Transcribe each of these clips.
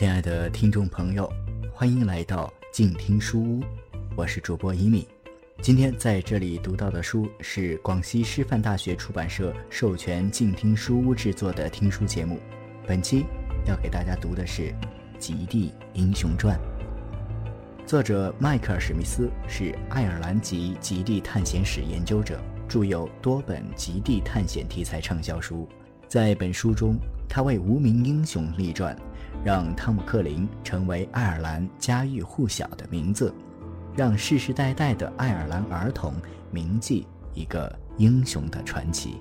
亲爱的听众朋友，欢迎来到静听书屋，我是主播一米。今天在这里读到的书是广西师范大学出版社授权静听书屋制作的听书节目。本期要给大家读的是《极地英雄传》，作者迈克尔·史密斯是爱尔兰籍极地探险史研究者，著有多本极地探险题材畅销书。在本书中，他为无名英雄立传，让汤姆·克林成为爱尔兰家喻户晓的名字，让世世代代的爱尔兰儿童铭记一个英雄的传奇。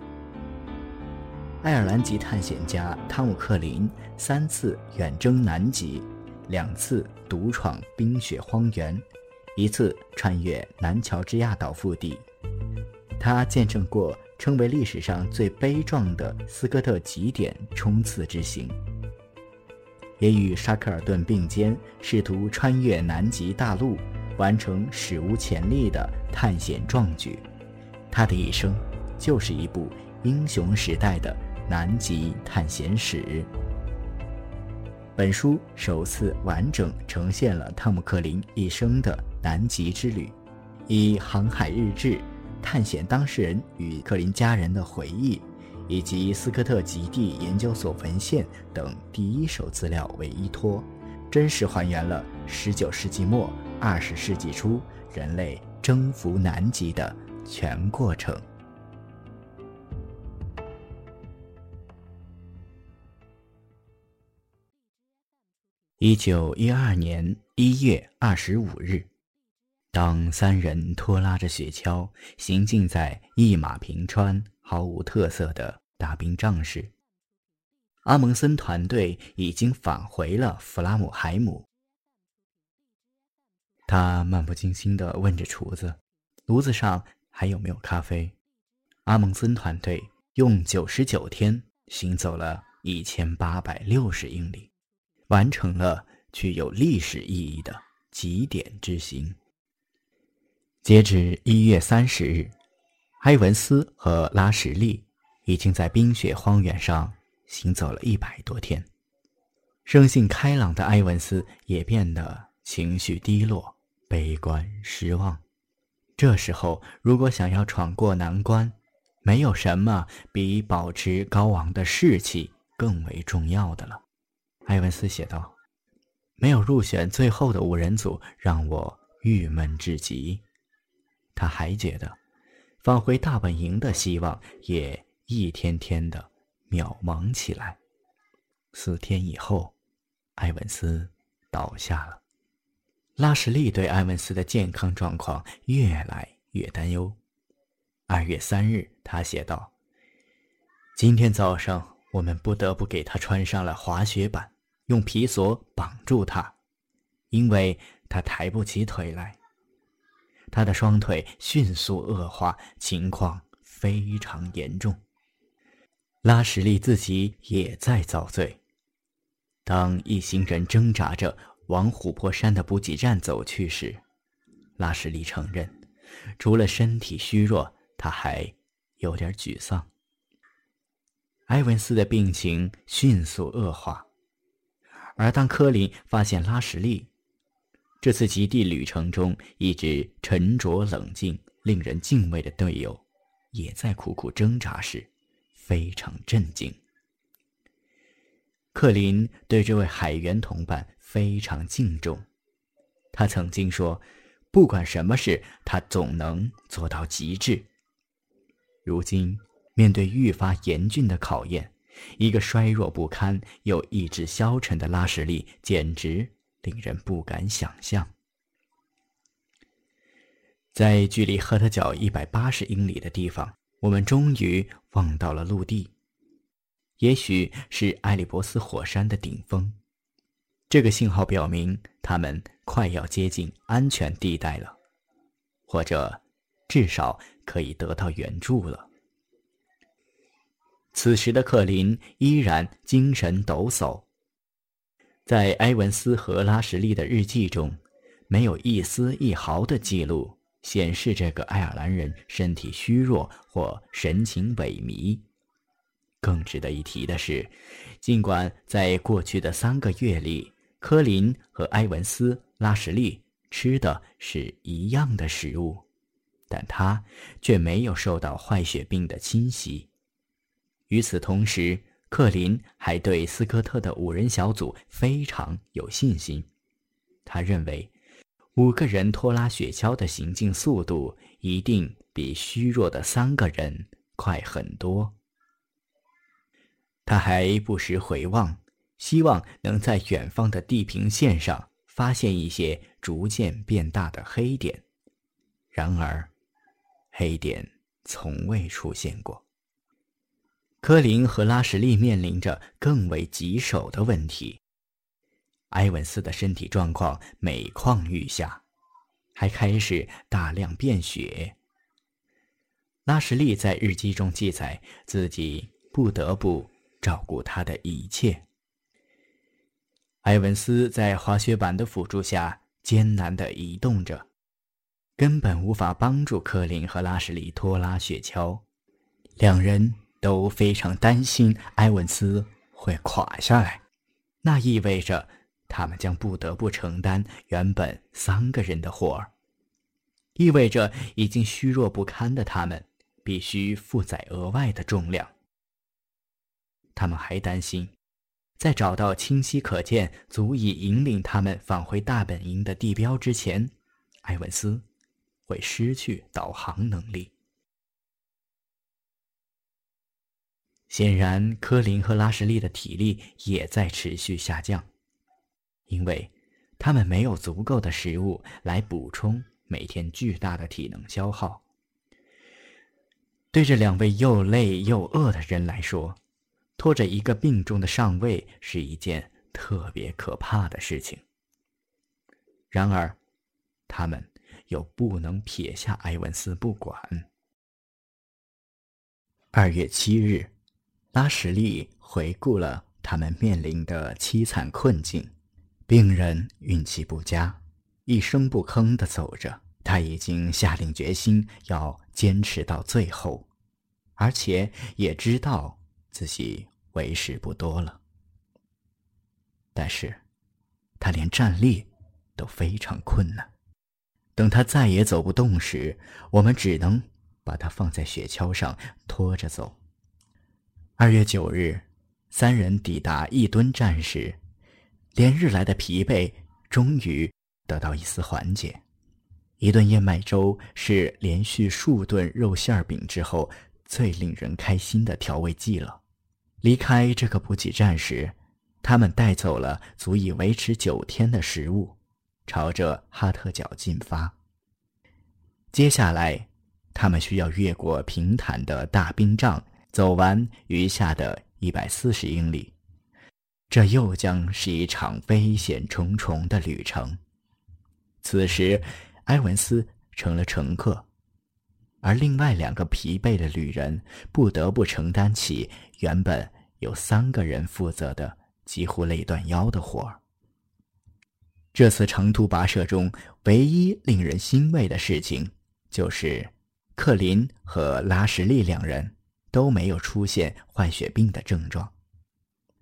爱尔兰籍探险家汤姆·克林3次远征南极，2次独闯冰雪荒原，1次穿越南乔治亚岛腹地。他见证过称为历史上最悲壮的斯科特极点冲刺之行，也与沙克尔顿并肩，试图穿越南极大陆，完成史无前例的探险壮举。他的一生就是一部英雄时代的南极探险史。本书首次完整呈现了汤姆·克林一生的南极之旅，以航海日志、探险当事人与克林家人的回忆，以及斯科特极地研究所文献等第一手资料为依托，真实还原了19世纪末20世纪初人类征服南极的全过程。1912年1月25日，当3人拖拉着雪橇行进在一马平川毫无特色的大冰杖时，阿蒙森团队已经返回了弗拉姆海姆。他漫不经心地问着厨子，炉子上还有没有咖啡。阿蒙森团队用99天行走了1860英里，完成了具有历史意义的极点之行。截止1月30日，埃文斯和拉什利已经在冰雪荒原上行走了100多天。生性开朗的埃文斯也变得情绪低落、悲观、失望。这时候，如果想要闯过难关，没有什么比保持高昂的士气更为重要的了。埃文斯写道：“没有入选最后的5人组让我郁闷至极。”他还觉得返回大本营的希望也一天天的渺茫起来。4天以后，埃文斯倒下了。拉什利对埃文斯的健康状况越来越担忧。2月3日，他写道：“今天早上，我们不得不给他穿上了滑雪板，用皮索绑住他，因为他抬不起腿来。他的双腿迅速恶化，情况非常严重。”拉什利自己也在遭罪。当一行人挣扎着往琥珀山的补给站走去时，拉什利承认，除了身体虚弱，他还有点沮丧。埃文斯的病情迅速恶化，而当科林发现拉什利这次极地旅程中一直沉着冷静、令人敬畏的队友也在苦苦挣扎时，非常震惊。克林对这位海员同伴非常敬重，他曾经说，不管什么事，他总能做到极致。如今，面对愈发严峻的考验，一个衰弱不堪又意志消沉的拉什利简直令人不敢想象。在距离赫特角180英里的地方，我们终于望到了陆地，也许是埃里伯斯火山的顶峰。这个信号表明他们快要接近安全地带了，或者至少可以得到援助了。此时的克林依然精神抖擞，在埃文斯和拉什利的日记中，没有一丝一毫的记录显示这个爱尔兰人身体虚弱或神情萎靡。更值得一提的是，尽管在过去的3个月里，科林和埃文斯拉什利吃的是一样的食物，但他却没有受到坏血病的侵袭。与此同时，克林还对斯科特的五人小组非常有信心。他认为5个人拖拉雪橇的行进速度一定比虚弱的3个人快很多。他还不时回望，希望能在远方的地平线上发现一些逐渐变大的黑点，然而黑点从未出现过。科林和拉什利面临着更为棘手的问题。埃文斯的身体状况每况愈下，还开始大量便血。拉什利在日记中记载，自己不得不照顾他的一切。埃文斯在滑雪板的辅助下艰难地移动着，根本无法帮助科林和拉什利拖拉雪橇。两人都非常担心埃文斯会垮下来，那意味着他们将不得不承担原本3个人的活儿，意味着已经虚弱不堪的他们必须负载额外的重量。他们还担心，在找到清晰可见足以引领他们返回大本营的地标之前，埃文斯会失去导航能力。显然，科林和拉什利的体力也在持续下降，因为他们没有足够的食物来补充每天巨大的体能消耗。对这2位又累又饿的人来说，拖着一个病重的上尉是一件特别可怕的事情。然而，他们又不能撇下埃文斯不管。2月7日，拉什利回顾了他们面临的凄惨困境。病人运气不佳，一声不吭地走着。他已经下定决心要坚持到最后，而且也知道自己为时不多了。但是，他连站立都非常困难。等他再也走不动时，我们只能把他放在雪橇上拖着走。2月9日，3人抵达1吨站时，连日来的疲惫终于得到一丝缓解。1吨燕麦粥是连续数顿肉馅饼之后最令人开心的调味剂了。离开这个补给站时，他们带走了足以维持9天的食物，朝着哈特角进发。接下来，他们需要越过平坦的大冰障，走完余下的140英里。这又将是一场危险重重的旅程。此时，埃文斯成了乘客，而另外2个疲惫的旅人不得不承担起原本由3个人负责的几乎累断腰的活儿。这次长途跋涉中，唯一令人欣慰的事情就是克林和拉什利2人都没有出现坏血病的症状。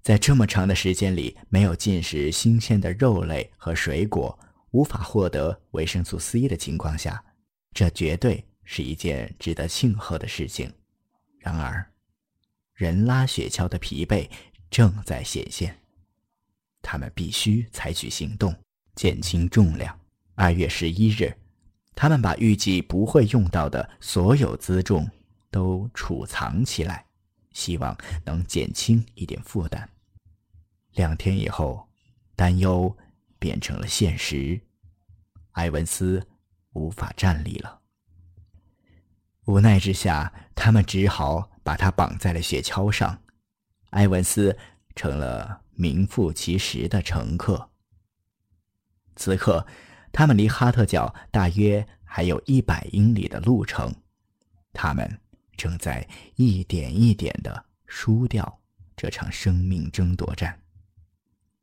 在这么长的时间里，没有进食新鲜的肉类和水果，无法获得维生素 C 的情况下，这绝对是一件值得庆贺的事情。然而，人拉雪橇的疲惫正在显现，他们必须采取行动，减轻重量。2月11日，他们把预计不会用到的所有辎重都储藏起来，希望能减轻一点负担。2天以后，担忧变成了现实，埃文斯无法站立了。无奈之下，他们只好把他绑在了雪橇上。埃文斯成了名副其实的乘客。此刻，他们离哈特角大约还有100英里的路程，他们正在一点一点地输掉这场生命争夺战。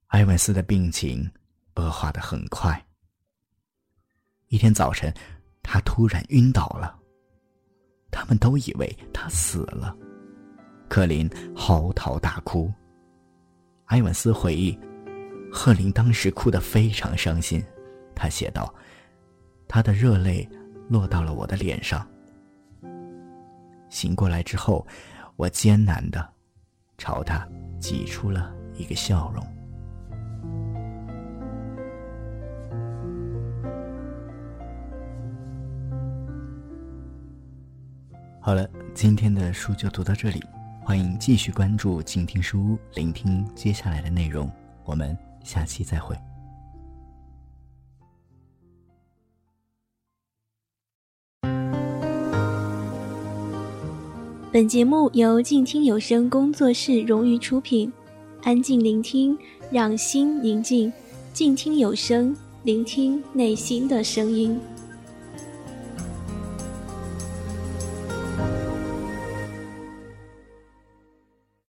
埃文斯的病情恶化得很快。一天早晨，他突然晕倒了，他们都以为他死了。科林嚎啕大哭。埃文斯回忆，贺林当时哭得非常伤心，他写道：“他的热泪落到了我的脸上。”醒过来之后，我艰难地朝他挤出了一个笑容。好了，今天的书就读到这里，欢迎继续关注静听书屋，聆听接下来的内容，我们下期再会。本节目由静听有声工作室荣誉出品，安静聆听，让心宁静。静听有声，聆听内心的声音。